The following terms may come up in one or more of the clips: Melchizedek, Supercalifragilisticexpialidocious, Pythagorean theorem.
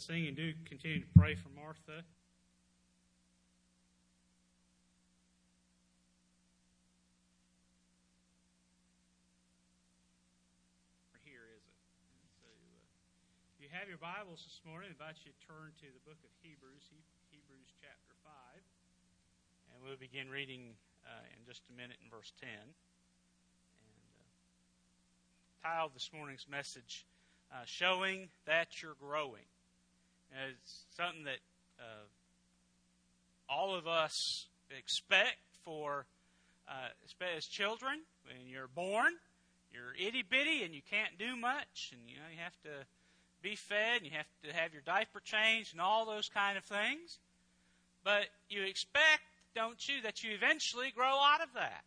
that singing, do continue to pray for Martha. Here is it. So, if you have your Bibles this morning, I invite you to turn to the book of Hebrews, Hebrews chapter 5, and we'll begin reading in just a minute in verse 10. Titled this morning's message, Showing That You're Growing. And it's something that all of us expect for, as children. When you're born, you're itty-bitty and you can't do much. And, you know, you have to be fed and you have to have your diaper changed and all those kind of things. But you expect, don't you, that you eventually grow out of that.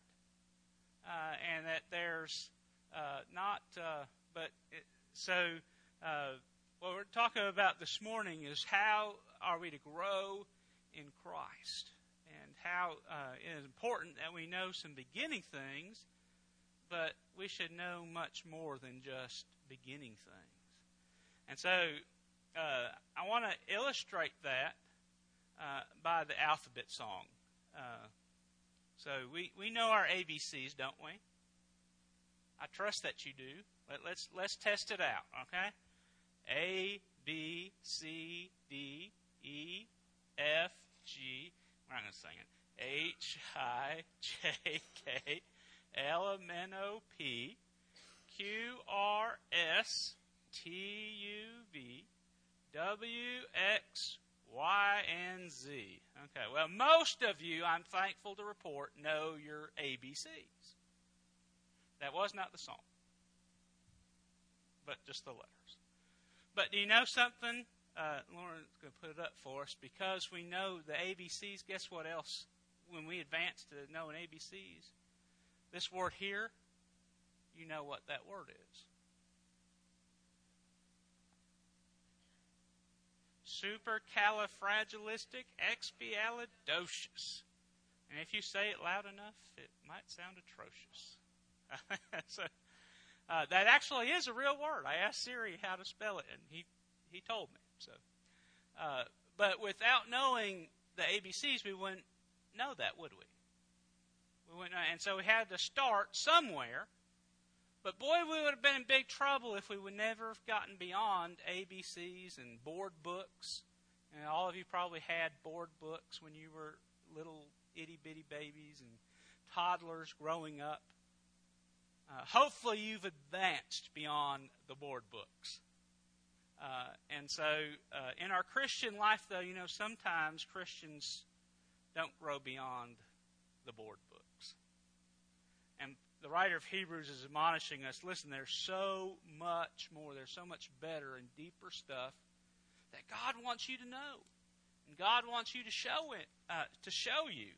And that there's... what we're talking about this morning is how are we to grow in Christ, and how it is important that we know some beginning things, but we should know much more than just beginning things. And so I want to illustrate that by the alphabet song. So we know our ABCs, don't we? I trust that you do. Let's test it out, okay? A, B, C, D, E, F, G. We're not going to sing it. H, I, J, K, L, M, N, O, P, Q, R, S, T, U, V, W, X, Y, and Z. Okay, well, most of you, I'm thankful to report, know your ABCs. That was not the song, but just the letters. But do you know something? Lauren's going to put it up for us. Because we know the ABCs, guess what else? When we advance to knowing ABCs, this word here, you know what that word is. Supercalifragilisticexpialidocious. And if you say it loud enough, it might sound atrocious. So, that actually is a real word. I asked Siri how to spell it, and he told me. So, but without knowing the ABCs, we wouldn't know that, would we? We wouldn't know, and so we had to start somewhere. But boy, we would have been in big trouble if we would never have gotten beyond ABCs and board books. And all of you probably had board books when you were little itty-bitty babies and toddlers growing up. Hopefully you've advanced beyond the board books. And so in our Christian life, though, you know, sometimes Christians don't grow beyond the board books. And the writer of Hebrews is admonishing us, listen, there's so much more, there's so much better and deeper stuff that God wants you to know. And God wants you to show it, to show you.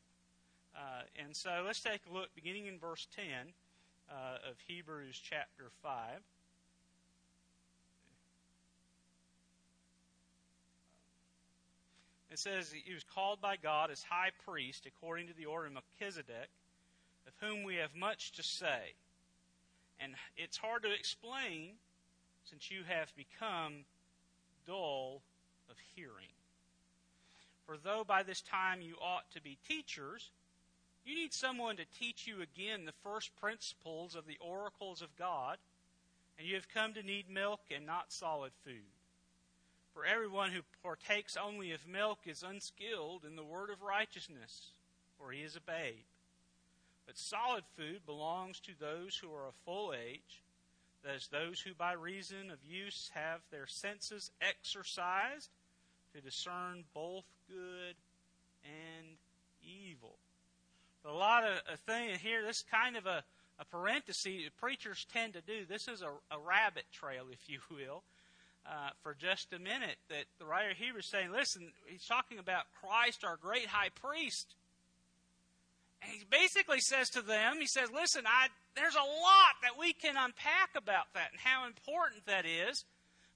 And so let's take a look, beginning in verse 10. Of Hebrews chapter 5. It says he was called by God as high priest according to the order of Melchizedek, of whom we have much to say. And it's hard to explain since you have become dull of hearing. For though by this time you ought to be teachers, you need someone to teach you again the first principles of the oracles of God, and you have come to need milk and not solid food. For everyone who partakes only of milk is unskilled in the word of righteousness, for he is a babe. But solid food belongs to those who are of full age, that is, those who by reason of use have their senses exercised to discern both good and evil. A lot of things here, this is kind of a parenthesis preachers tend to do. This is a rabbit trail, if you will, for just a minute. That the writer of Hebrews is saying, listen, he's talking about Christ, our great high priest. And he basically says to them, he says, listen, there's a lot that we can unpack about that and how important that is,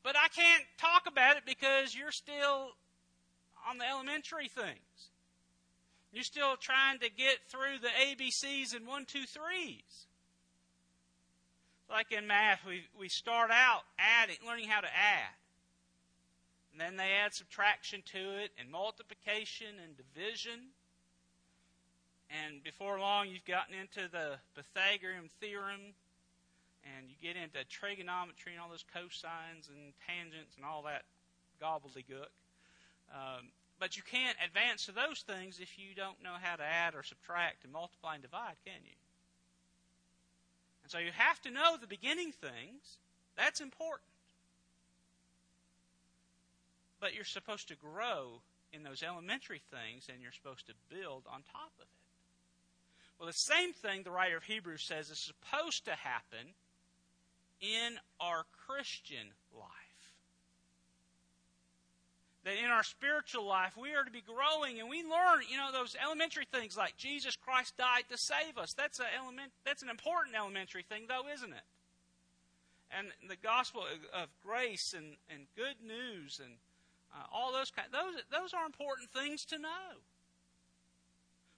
but I can't talk about it because you're still on the elementary things. You're still trying to get through the ABCs and 1, 2, 3s. Like in math, we start out adding, learning how to add. And then they add subtraction to it and multiplication and division. And before long, you've gotten into the Pythagorean theorem, and you get into trigonometry and all those cosines and tangents and all that gobbledygook. But you can't advance to those things if you don't know how to add or subtract and multiply and divide, can you? And so you have to know the beginning things. That's important. But you're supposed to grow in those elementary things, and you're supposed to build on top of it. Well, the same thing the writer of Hebrews says is supposed to happen in our Christian life. That in our spiritual life, we are to be growing, and we learn, those elementary things like Jesus Christ died to save us. That's an important elementary thing, though, isn't it? And the gospel of grace and good news and all those are important things to know.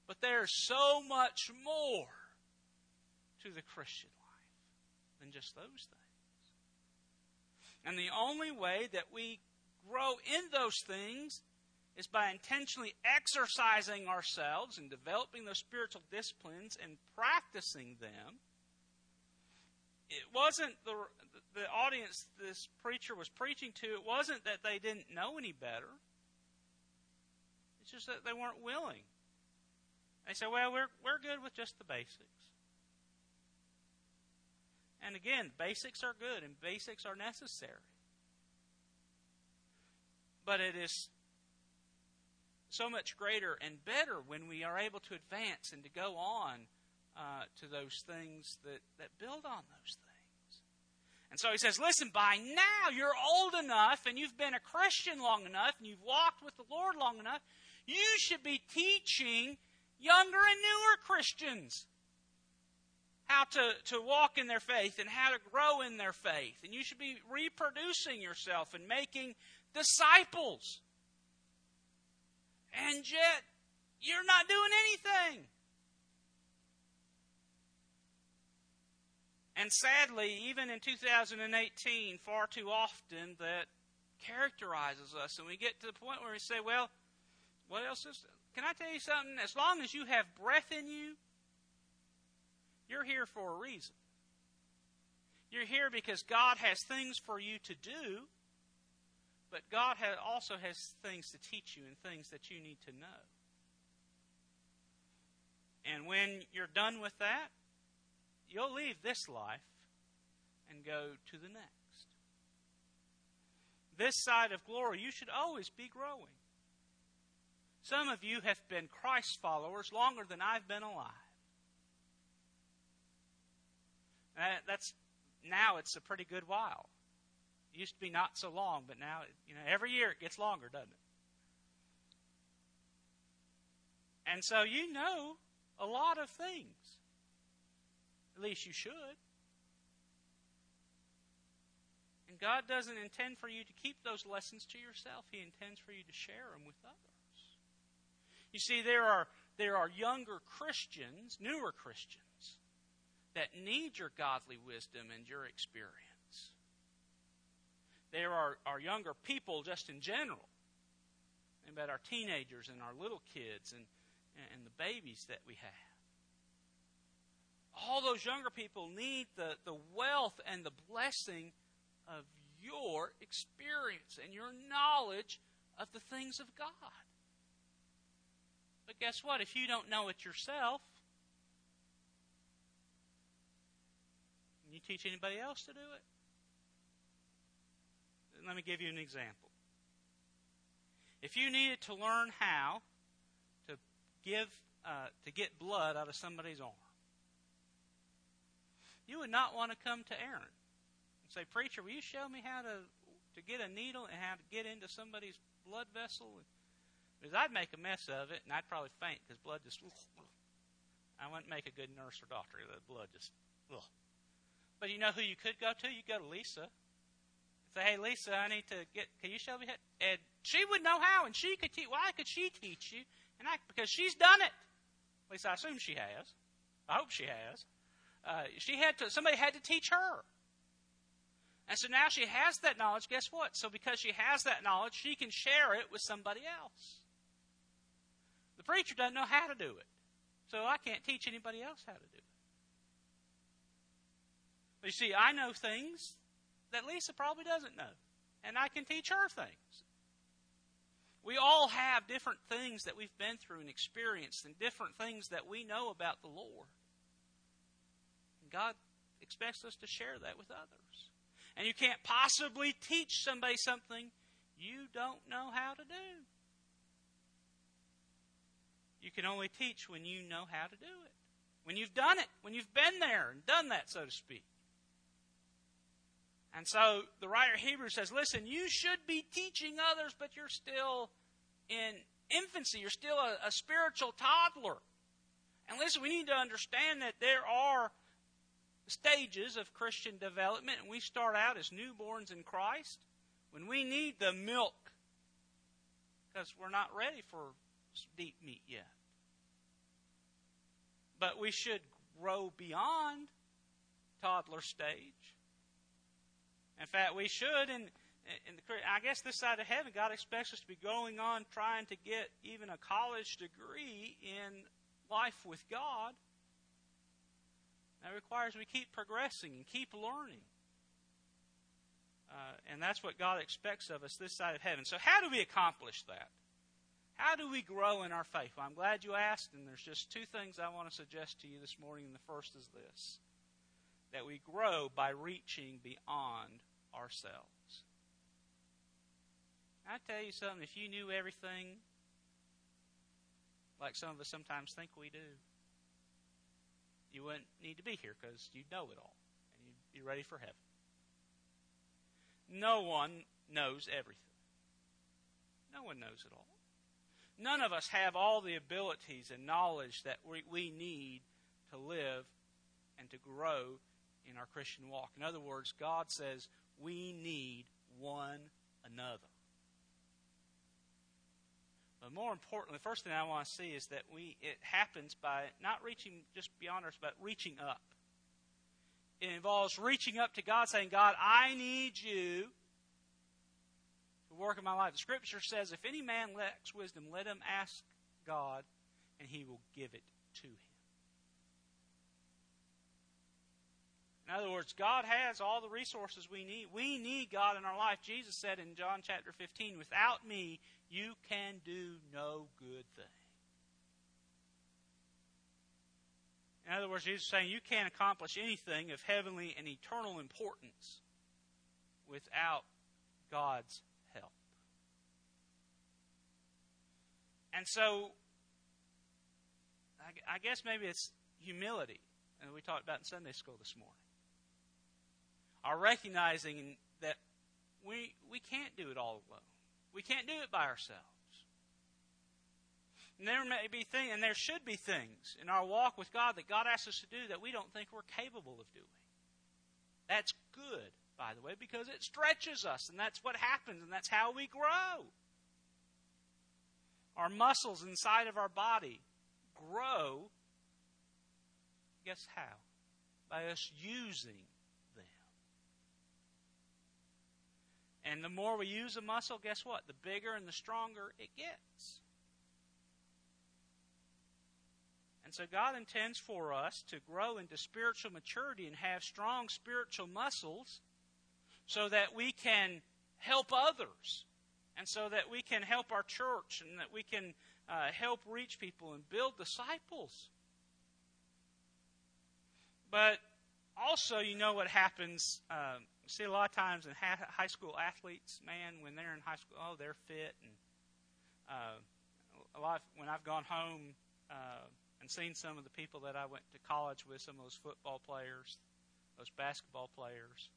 But there's so much more to the Christian life than just those things. And the only way that we grow in those things is by intentionally exercising ourselves and developing those spiritual disciplines and practicing them. It wasn't the audience this preacher was preaching to, it wasn't that they didn't know any better. It's just that they weren't willing. They said, well, we're good with just the basics. And again, basics are good and basics are necessary. But it is so much greater and better when we are able to advance and to go on to those things that build on those things. And so he says, listen, by now you're old enough and you've been a Christian long enough and you've walked with the Lord long enough, you should be teaching younger and newer Christians how to walk in their faith and how to grow in their faith. And you should be reproducing yourself and making disciples. And yet, you're not doing anything. And sadly, even in 2018, far too often that characterizes us. And we get to the point where we say, well, what else is... Can I tell you something? As long as you have breath in you, you're here for a reason. You're here because God has things for you to do, but God also has things to teach you and things that you need to know. And when you're done with that, you'll leave this life and go to the next. This side of glory, you should always be growing. Some of you have been Christ followers longer than I've been alive. Now it's a pretty good while. It used to be not so long, but now, every year it gets longer, doesn't it? And so you know a lot of things. At least you should. And God doesn't intend for you to keep those lessons to yourself. He intends for you to share them with others. You see, there are younger Christians, newer Christians, that need your godly wisdom and your experience. There are younger people just in general, and about our teenagers and our little kids and the babies that we have. All those younger people need the wealth and the blessing of your experience and your knowledge of the things of God. But guess what? If you don't know it yourself, can you teach anybody else to do it? Let me give you an example. If you needed to learn how to get blood out of somebody's arm, you would not want to come to Aaron and say, "Preacher, will you show me how to get a needle and how to get into somebody's blood vessel?" Because I'd make a mess of it, and I'd probably faint because blood just... I wouldn't make a good nurse or doctor. The blood just... But you know who you could go to? You go to Lisa. Say, "Hey, Lisa, I need to get... Can you show me how?" And she would know how, and she could teach... Why could she teach you? Because she's done it. At least I assume she has. I hope she has. Somebody had to teach her. And so now she has that knowledge, guess what? So because she has that knowledge, she can share it with somebody else. The preacher doesn't know how to do it, so I can't teach anybody else how to do it. But you see, I know things that Lisa probably doesn't know, and I can teach her things. We all have different things that we've been through and experienced and different things that we know about the Lord. And God expects us to share that with others. And you can't possibly teach somebody something you don't know how to do. You can only teach when you know how to do it. When you've done it. When you've been there and done that, so to speak. And so the writer of Hebrews says, listen, you should be teaching others, but you're still in infancy. You're still a spiritual toddler. And listen, we need to understand that there are stages of Christian development, and we start out as newborns in Christ when we need the milk because we're not ready for deep meat yet. But we should grow beyond toddler stage. In fact, we should, I guess this side of heaven, God expects us to be going on trying to get even a college degree in life with God. That requires we keep progressing and keep learning. And that's what God expects of us this side of heaven. So how do we accomplish that? How do we grow in our faith? Well, I'm glad you asked, and there's just two things I want to suggest to you this morning, and the first is this, that we grow by reaching beyond ourselves. I tell you something, if you knew everything, like some of us sometimes think we do, you wouldn't need to be here because you know it all, and you'd be ready for heaven. No one knows everything. No one knows it all. None of us have all the abilities and knowledge that we need to live and to grow in our Christian walk. In other words, God says we need one another. But more importantly, the first thing I want to see is that it happens by not reaching just beyond us, but reaching up. It involves reaching up to God, saying, God, I need you to work in my life. The Scripture says, if any man lacks wisdom, let him ask God, and he will give it to him. In other words, God has all the resources we need. We need God in our life. Jesus said in John chapter 15, without me, you can do no good thing. In other words, Jesus is saying you can't accomplish anything of heavenly and eternal importance without God's help. And so, I guess maybe it's humility, and we talked about in Sunday school this morning. Are recognizing that we can't do it all alone. We can't do it by ourselves. And there may be things, and there should be things in our walk with God that God asks us to do that we don't think we're capable of doing. That's good, by the way, because it stretches us, and that's what happens, and that's how we grow. Our muscles inside of our body grow. Guess how? By us using them. And the more we use a muscle, guess what? The bigger and the stronger it gets. And so God intends for us to grow into spiritual maturity and have strong spiritual muscles so that we can help others and so that we can help our church and that we can help reach people and build disciples. But also, you know what happens. You see a lot of times in high school athletes, man, when they're in high school, oh, they're fit. And a lot of, when I've gone home and seen some of the people that I went to college with, some of those football players, those basketball players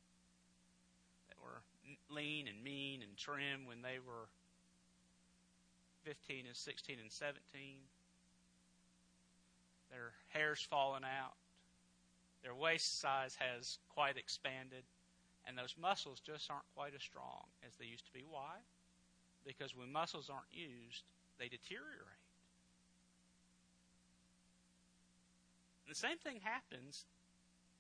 that were lean and mean and trim when they were 15 and 16 and 17, their hair's falling out. Their waist size has quite expanded, and those muscles just aren't quite as strong as they used to be. Why? Because when muscles aren't used, they deteriorate. And the same thing happens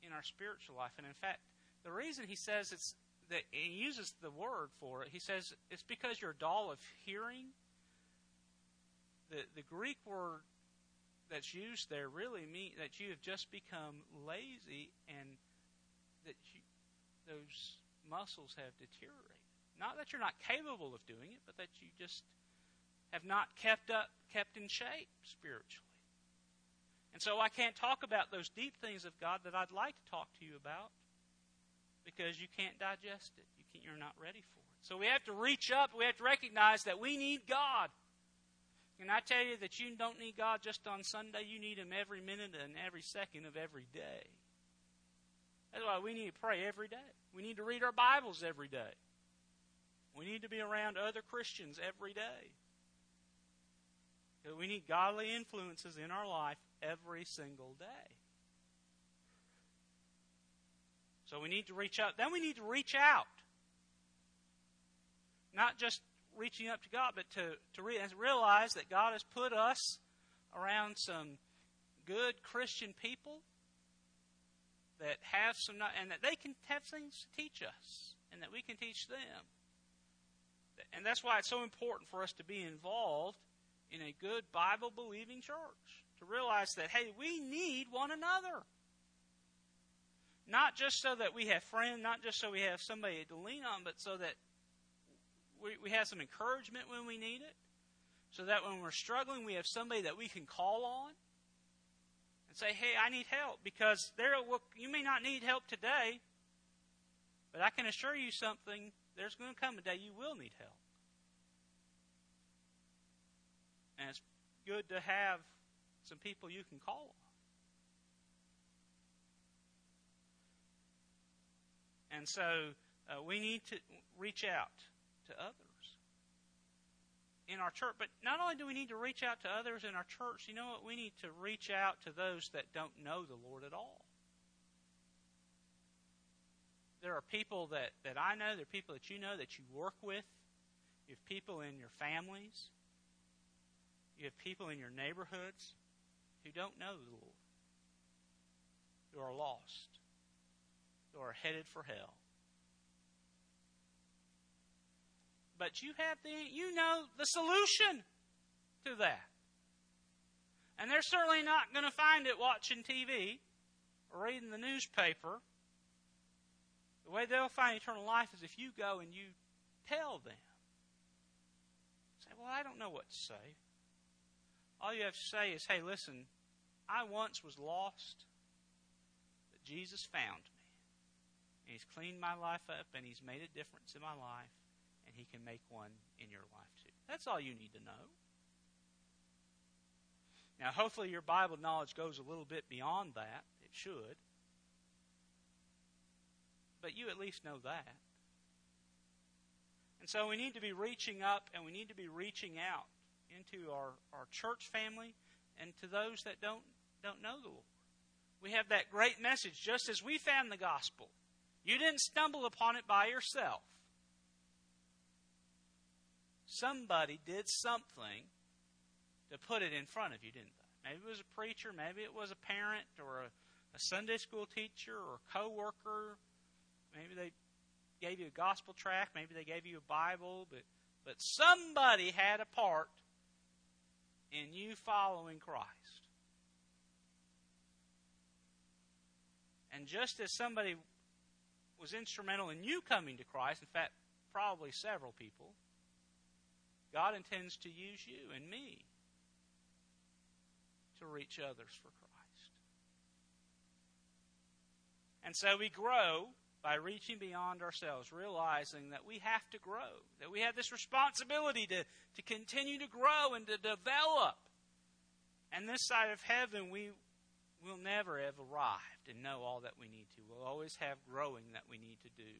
in our spiritual life. And in fact, the reason he says it's that he uses the word for it. He says it's because you're dull of hearing. The Greek word that's used there really means that you have just become lazy and that those muscles have deteriorated. Not that you're not capable of doing it, but that you just have not kept in shape spiritually. And so I can't talk about those deep things of God that I'd like to talk to you about because you can't digest it. You're not ready for it. So we have to reach up. We have to recognize that we need God. And I tell you that you don't need God just on Sunday. You need Him every minute and every second of every day. That's why we need to pray every day. We need to read our Bibles every day. We need to be around other Christians every day. We need godly influences in our life every single day. So we need to reach up. Then we need to reach out. Not just reaching up to God, but to realize that God has put us around some good Christian people that have some, and that they can have things to teach us, and that we can teach them. And that's why it's so important for us to be involved in a good Bible-believing church, to realize that, hey, we need one another. Not just so that we have friends, not just so we have somebody to lean on, but so that we have some encouragement when we need it, so that when we're struggling, we have somebody that we can call on and say, hey, I need help, because you may not need help today, but I can assure you something, there's going to come a day you will need help. And it's good to have some people you can call on. And so we need to reach out to others in our church. But not only do we need to reach out to others in our church, you know what? We need to reach out to those that don't know the Lord at all. There are people that I know, there are people that you know, that you work with. You have people in your families. You have people in your neighborhoods who don't know the Lord, who are lost, who are headed for hell. But you know the solution to that. And they're certainly not going to find it watching TV or reading the newspaper. The way they'll find eternal life is if you go and you tell them. Say, well, I don't know what to say. All you have to say is, hey, listen, I once was lost, but Jesus found me. And He's cleaned my life up, and He's made a difference in my life, and He can make one in your life too. That's all you need to know. Now, hopefully your Bible knowledge goes a little bit beyond that. It should. But you at least know that. And so we need to be reaching up, and we need to be reaching out into our church family and to those that don't know the Lord. We have that great message, just as we found the gospel. You didn't stumble upon it by yourself. Somebody did something to put it in front of you, didn't they? Maybe it was a preacher, maybe it was a parent or a Sunday school teacher or a co-worker. Maybe they gave you a gospel tract, maybe they gave you a Bible, but somebody had a part in you following Christ. And just as somebody was instrumental in you coming to Christ, in fact, probably several people, God intends to use you and me to reach others for Christ. And so we grow by reaching beyond ourselves, realizing that we have to grow, that we have this responsibility to continue to grow and to develop. And this side of heaven, we'll never have arrived and know all that we need to. We'll always have growing that we need to do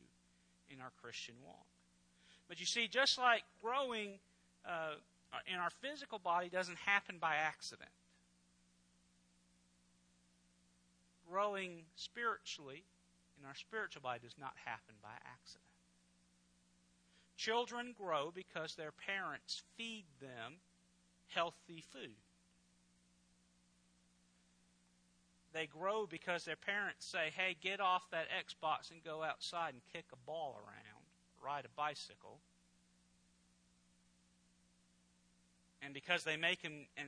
in our Christian walk. But you see, just like growing in our physical body doesn't happen by accident, growing spiritually in our spiritual body does not happen by accident. Children grow because their parents feed them healthy food. They grow because their parents say, hey, get off that Xbox and go outside and kick a ball around, ride a bicycle. And because they make them and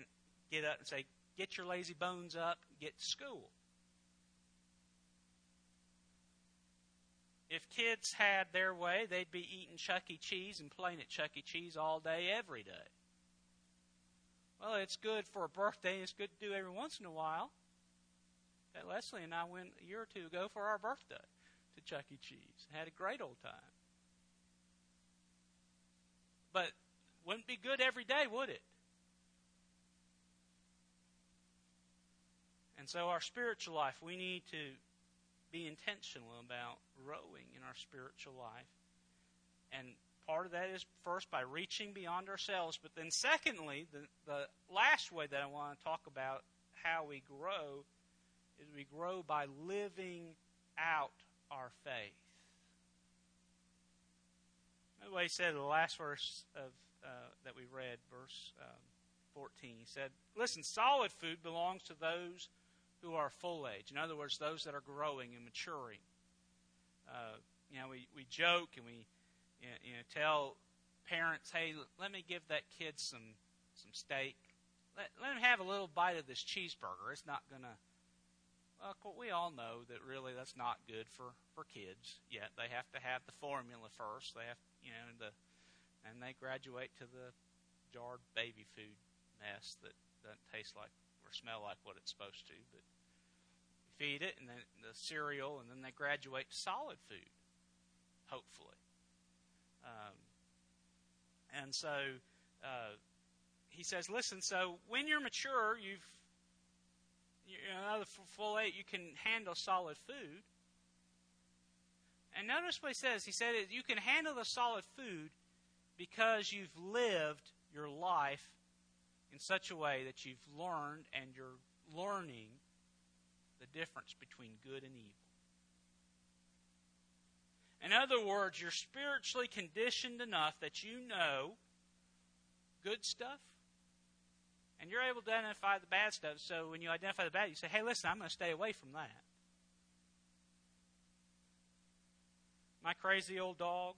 get up and say, get your lazy bones up, get to school. If kids had their way, they'd be eating Chuck E. Cheese and playing at Chuck E. Cheese all day, every day. Well, it's good for a birthday. It's good to do every once in a while. Leslie and I went a year or two ago for our birthday to Chuck E. Cheese. Had a great old time. But wouldn't be good every day, would it? And so our spiritual life, we need to be intentional about growing in our spiritual life. And part of that is first by reaching beyond ourselves. But then secondly, the last way that I want to talk about how we grow is we grow by living out our faith. He said in the last verse of that we read, verse 14, he said, listen, solid food belongs to those who are full age. In other words, those that are growing and maturing. We joke and we tell parents, hey, let me give that kid some steak. Let him have a little bite of this cheeseburger. It's not going to... Well, we all know that really that's not good for kids yet. They have to have the formula first. They have, and they graduate to the jarred baby food mess that doesn't taste like or smell like what it's supposed to. But you feed it, and then the cereal, and then they graduate to solid food, hopefully. And so he says, listen, so when you're mature, you're full eight, you can handle solid food. And notice what he says. He said you can handle the solid food because you've lived your life in such a way that you've learned and you're learning the difference between good and evil. In other words, you're spiritually conditioned enough that you know good stuff. And you're able to identify the bad stuff. So when you identify the bad, you say, hey, listen, I'm going to stay away from that. My crazy old dog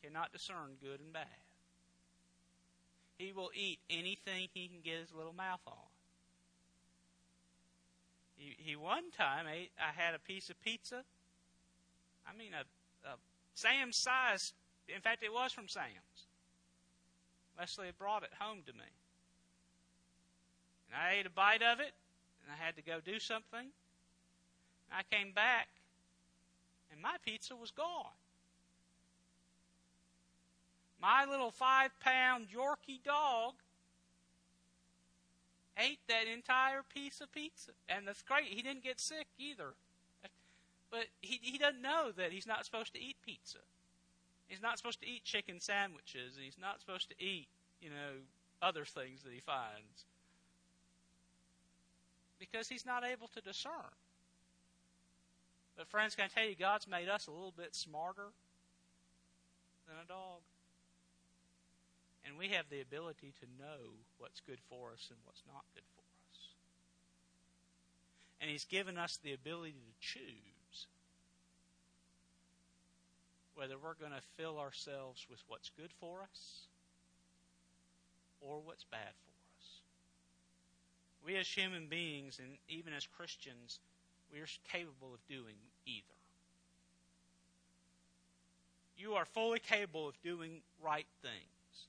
cannot discern good and bad. He will eat anything he can get his little mouth on. He one time ate, I had a piece of pizza. I mean, a Sam's size. In fact, it was from Sam's. Leslie had brought it home to me. And I ate a bite of it, and I had to go do something. I came back, and my pizza was gone. My little 5-pound Yorkie dog ate that entire piece of pizza. And that's great. He didn't get sick either. But he doesn't know that he's not supposed to eat pizza. He's not supposed to eat chicken sandwiches. He's not supposed to eat, other things that he finds. Because he's not able to discern. But friends, can I tell you, God's made us a little bit smarter than a dog. And we have the ability to know what's good for us and what's not good for us. And he's given us the ability to choose whether we're going to fill ourselves with what's good for us or what's bad for us. We as human beings, and even as Christians, we are capable of doing either. You are fully capable of doing right things.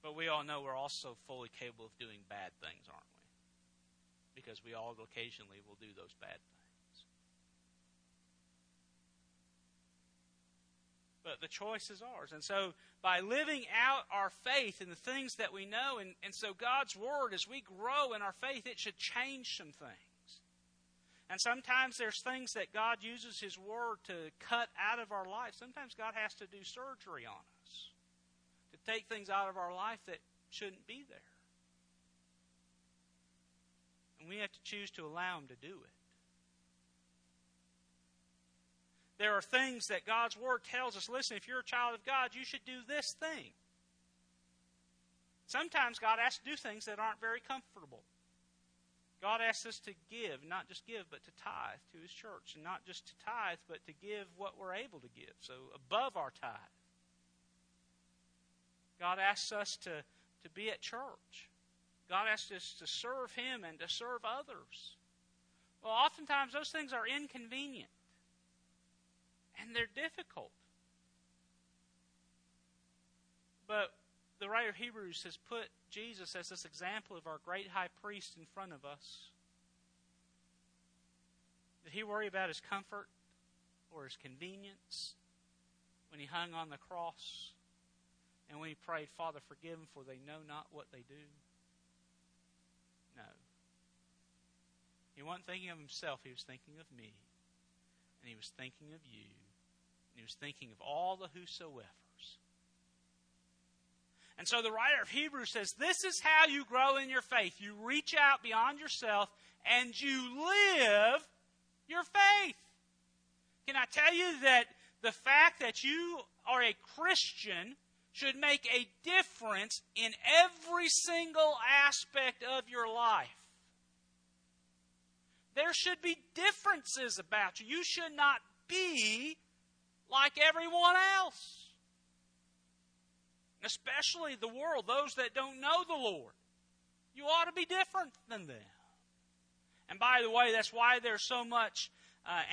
But we all know we're also fully capable of doing bad things, aren't we? Because we all occasionally will do those bad things. But the choice is ours. And so by living out our faith in the things that we know, and so God's Word, as we grow in our faith, it should change some things. And sometimes there's things that God uses His Word to cut out of our life. Sometimes God has to do surgery on us, to take things out of our life that shouldn't be there. And we have to choose to allow Him to do it. There are things that God's Word tells us, listen, if you're a child of God, you should do this thing. Sometimes God asks us to do things that aren't very comfortable. God asks us to give, not just give, but to tithe to His church. And not just to tithe, but to give what we're able to give. So above our tithe. God asks us to be at church. God asks us to serve Him and to serve others. Well, oftentimes those things are inconvenient. And they're difficult. But the writer of Hebrews has put Jesus as this example of our great high priest in front of us. Did He worry about His comfort or His convenience when He hung on the cross and when He prayed, "Father, forgive them, for they know not what they do"? No. He wasn't thinking of Himself. He was thinking of me. And He was thinking of you. And He was thinking of all the whosoevers. And so the writer of Hebrews says, this is how you grow in your faith. You reach out beyond yourself and you live your faith. Can I tell you that the fact that you are a Christian should make a difference in every single aspect of your life? There should be differences about you. You should not be like everyone else. Especially the world, those that don't know the Lord. You ought to be different than them. And by the way, that's why there's so much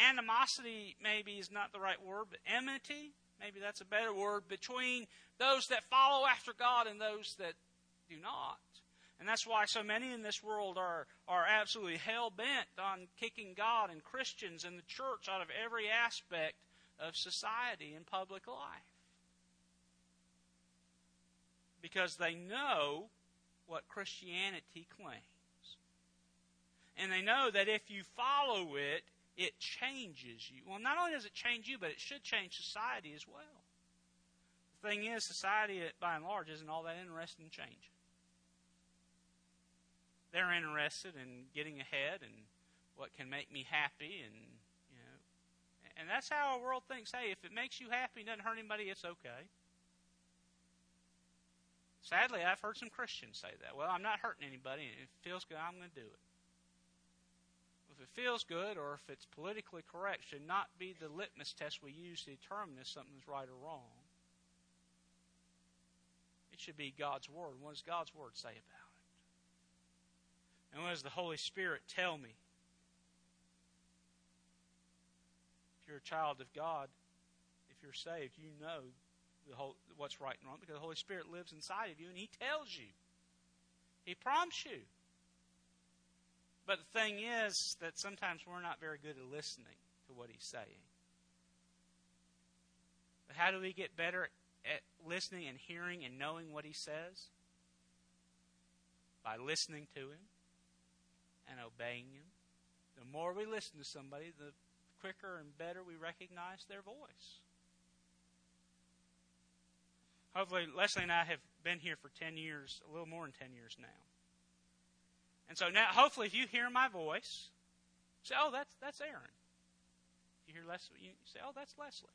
animosity, maybe is not the right word, but enmity, maybe that's a better word, between those that follow after God and those that do not. And that's why so many in this world are absolutely hell-bent on kicking God and Christians and the church out of every aspect of society and public life. Because they know what Christianity claims. And they know that if you follow it, it changes you. Well, not only does it change you, but it should change society as well. The thing is, society, by and large, isn't all that interested in change. They're interested in getting ahead and what can make me happy. And you know, and that's how our world thinks. Hey, if it makes you happy and doesn't hurt anybody, it's okay. Sadly, I've heard some Christians say that. Well, I'm not hurting anybody, and if it feels good, I'm going to do it. If it feels good or if it's politically correct, should not be the litmus test we use to determine if something's right or wrong. It should be God's Word. What does God's Word say about it? And what does the Holy Spirit tell me? If you're a child of God, if you're saved, you know what's right and wrong, because the Holy Spirit lives inside of you and He tells you. He prompts you. But the thing is that sometimes we're not very good at listening to what He's saying. But how do we get better at listening and hearing and knowing what He says? By listening to Him and obeying Him. The more we listen to somebody, the quicker and better we recognize their voice. Hopefully, Leslie and I have been here for 10 years, a little more than 10 years now. And so now, hopefully, if you hear my voice, say, oh, that's Aaron. If you hear Leslie, you say, oh, that's Leslie.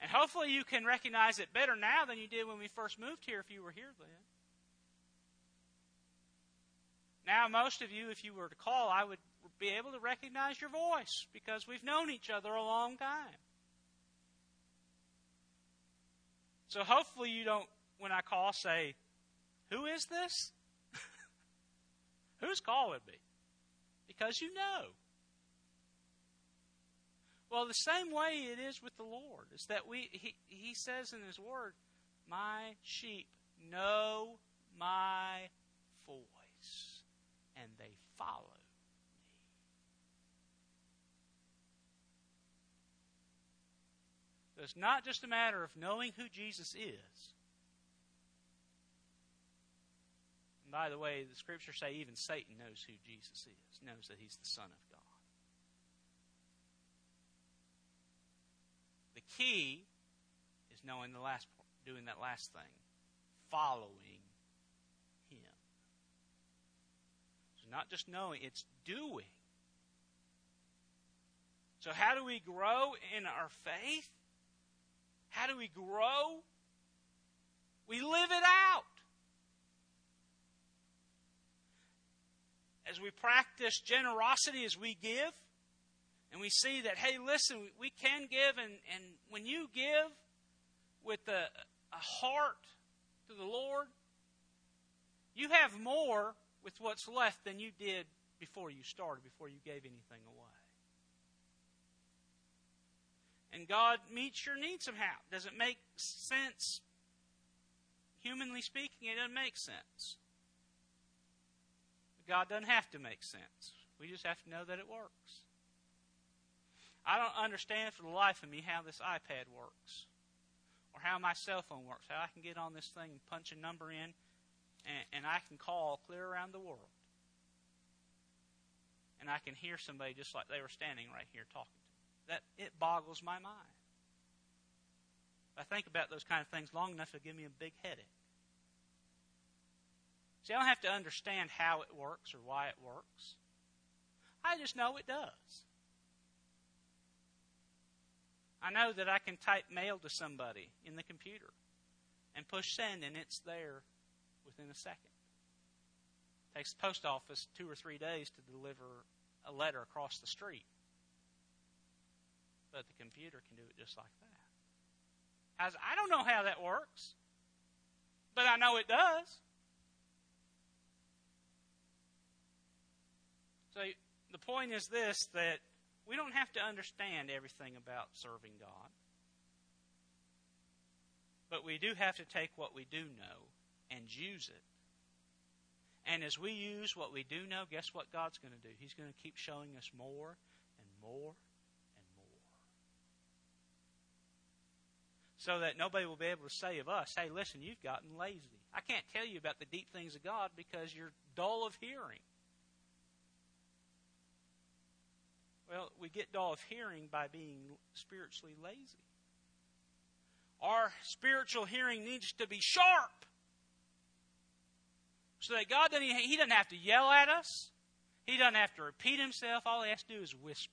And hopefully you can recognize it better now than you did when we first moved here, if you were here then. Now, most of you, if you were to call, I would be able to recognize your voice because we've known each other a long time. So hopefully you don't, when I call, say, who is this? Who's calling me? Because you know. Well, the same way it is with the Lord. Is that He says in His Word, my sheep know my voice, and they follow me. So it's not just a matter of knowing who Jesus is. And by the way, the Scriptures say even Satan knows who Jesus is, knows that He's the Son of God. The key is knowing the last part, doing that last thing, following Him. So not just knowing, it's doing. So how do we grow in our faith? How do we grow? We live it out. as we practice generosity, as we give, and we see that, hey, listen, we can give, and when you give with a heart to the Lord, you have more with what's left than you did before you started, before you gave anything away. And God meets your needs somehow. Does it make sense? Humanly speaking, it doesn't make sense. But God doesn't have to make sense. We just have to know that it works. I don't understand for the life of me how this iPad works, or how my cell phone works, how I can get on this thing and punch a number in, and I can call clear around the world. And I can hear somebody just like they were standing right here talking to me. It boggles my mind. I think about those kind of things long enough to give me a big headache. See, I don't have to understand how it works or why it works. I just know it does. I know that I can type mail to somebody in the computer and push send, and it's there within a second. It takes the post office 2 or 3 days to deliver a letter across the street. But the computer can do it just like that. I don't know how that works, but I know it does. So the point is this, that we don't have to understand everything about serving God, but we do have to take what we do know and use it. And as we use what we do know, guess what God's going to do? He's going to keep showing us more and more, so that nobody will be able to say of us, hey, listen, you've gotten lazy. I can't tell you about the deep things of God because you're dull of hearing. Well, we get dull of hearing by being spiritually lazy. Our spiritual hearing needs to be sharp, so that God doesn't, he doesn't have to yell at us. He doesn't have to repeat himself. All he has to do is whisper.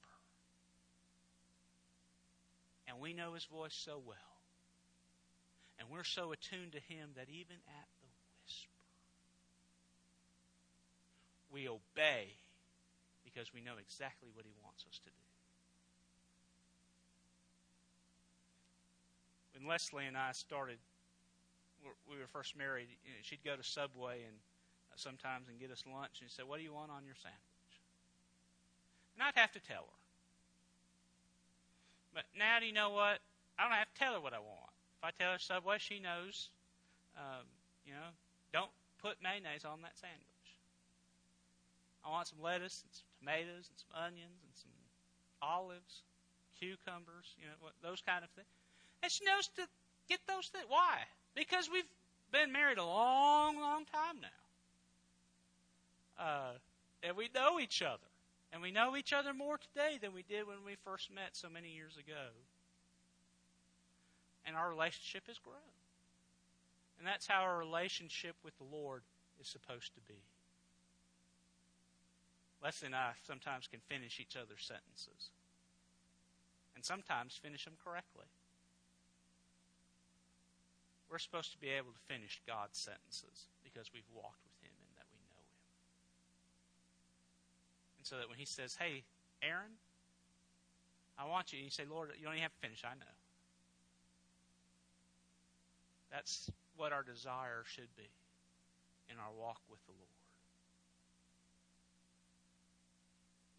And we know his voice so well. And we're so attuned to him that even at the whisper, we obey because we know exactly what he wants us to do. When Leslie and I started, we were first married, she'd go to Subway and sometimes and get us lunch, and she'd say, what do you want on your sandwich? And I'd have to tell her. But now, do you know what? I don't have to tell her what I want. I tell her Subway, she knows, don't put mayonnaise on that sandwich. I want some lettuce and some tomatoes and some onions and some olives, cucumbers, those kind of things. And she knows to get those things. Why? Because we've been married a long, long time now. And we know each other. And we know each other more today than we did when we first met so many years ago. And our relationship has grown. And that's how our relationship with the Lord is supposed to be. Leslie and I sometimes can finish each other's sentences. And sometimes finish them correctly. We're supposed to be able to finish God's sentences because we've walked with him and that we know him. And so that when he says, hey, Aaron, I want you. And you say, Lord, you don't even have to finish, I know. That's what our desire should be in our walk with the Lord.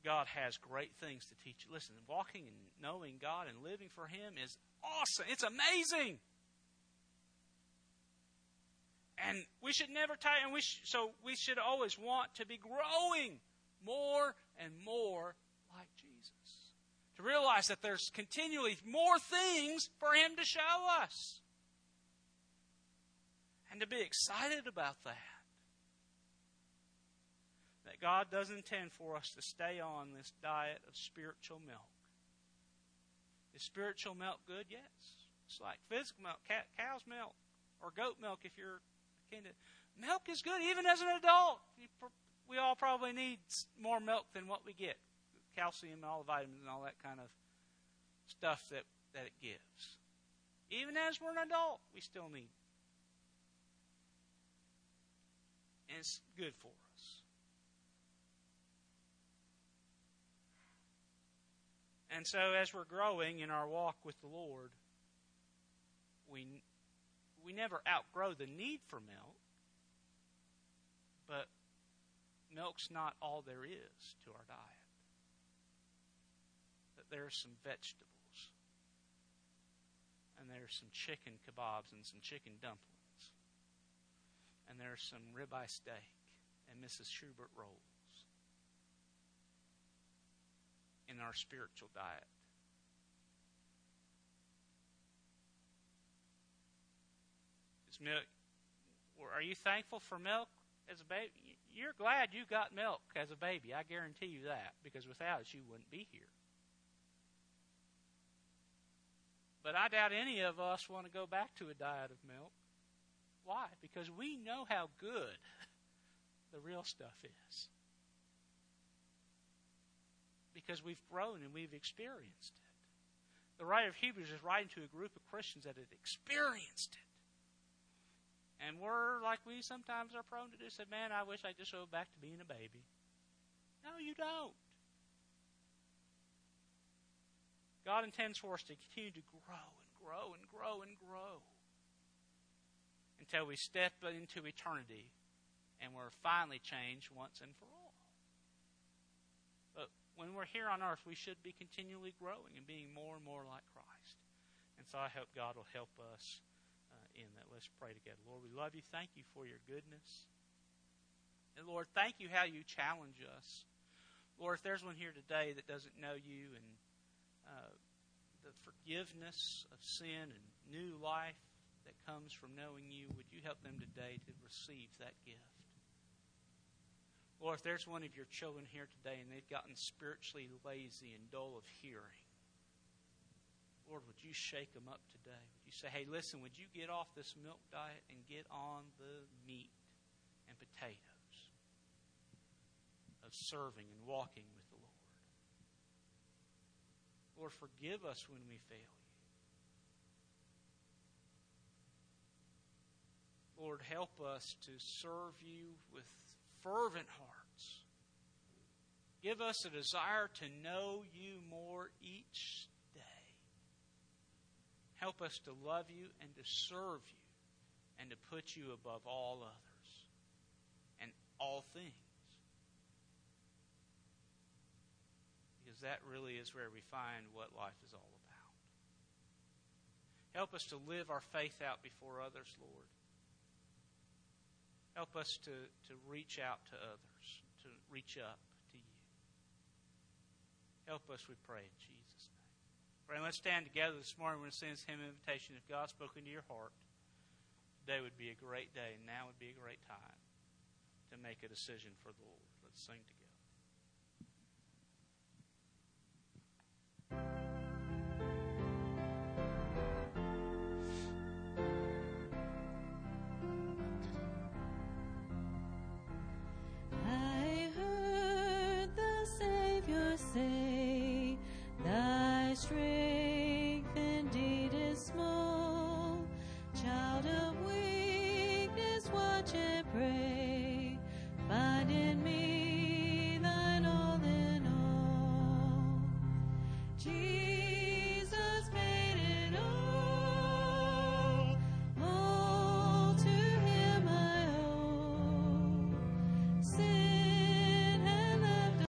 God has great things to teach you. Listen, walking and knowing God and living for him is awesome. It's amazing. And we should never tire. And we should always want to be growing more and more like Jesus. To realize that there's continually more things for him to show us. And to be excited about that. That God does intend for us to stay on this diet of spiritual milk. Is spiritual milk good? Yes. It's like physical milk, cow's milk, or goat milk if you're akin to. Milk is good even as an adult. We all probably need more milk than what we get. Calcium and all the vitamins and all that kind of stuff that it gives. Even as we're an adult, we still need. And it's good for us. And so as we're growing in our walk with the Lord, we never outgrow the need for milk, but milk's not all there is to our diet. That there are some vegetables, and there are some chicken kebabs and some chicken dumplings, and there's some ribeye steak and Mrs. Schubert rolls in our spiritual diet. Is milk? Are you thankful for milk as a baby? You're glad you got milk as a baby. I guarantee you that, because without it, you wouldn't be here. But I doubt any of us want to go back to a diet of milk. Why? Because we know how good the real stuff is. Because we've grown and we've experienced it. The writer of Hebrews is writing to a group of Christians that had experienced it. And we're like we sometimes are prone to do, say, man, I wish I just go back to being a baby. No, you don't. God intends for us to continue to grow and grow and grow and grow until we step into eternity and we're finally changed once and for all. But when we're here on earth, we should be continually growing and being more and more like Christ. And so I hope God will help us in that. Let's pray together. Lord, we love you. Thank you for your goodness. And Lord, thank you how you challenge us. Lord, if there's one here today that doesn't know you and the forgiveness of sin and new life that comes from knowing you, would you help them today to receive that gift? Lord, if there's one of your children here today and they've gotten spiritually lazy and dull of hearing, Lord, would you shake them up today? Would you say, hey, listen, would you get off this milk diet and get on the meat and potatoes of serving and walking with the Lord? Lord, forgive us when we fail you. Lord, help us to serve you with fervent hearts. Give us a desire to know you more each day. Help us to love you and to serve you and to put you above all others and all things. That really is where we find what life is all about. Help us to live our faith out before others, Lord. Help us to reach out to others, to reach up to you. Help us, we pray, in Jesus' name. Friend, let's stand together this morning. We're going to sing this hymn of invitation. If God's spoken to your heart, today would be a great day, and now would be a great time to make a decision for the Lord. Let's sing together. Say, thy strength.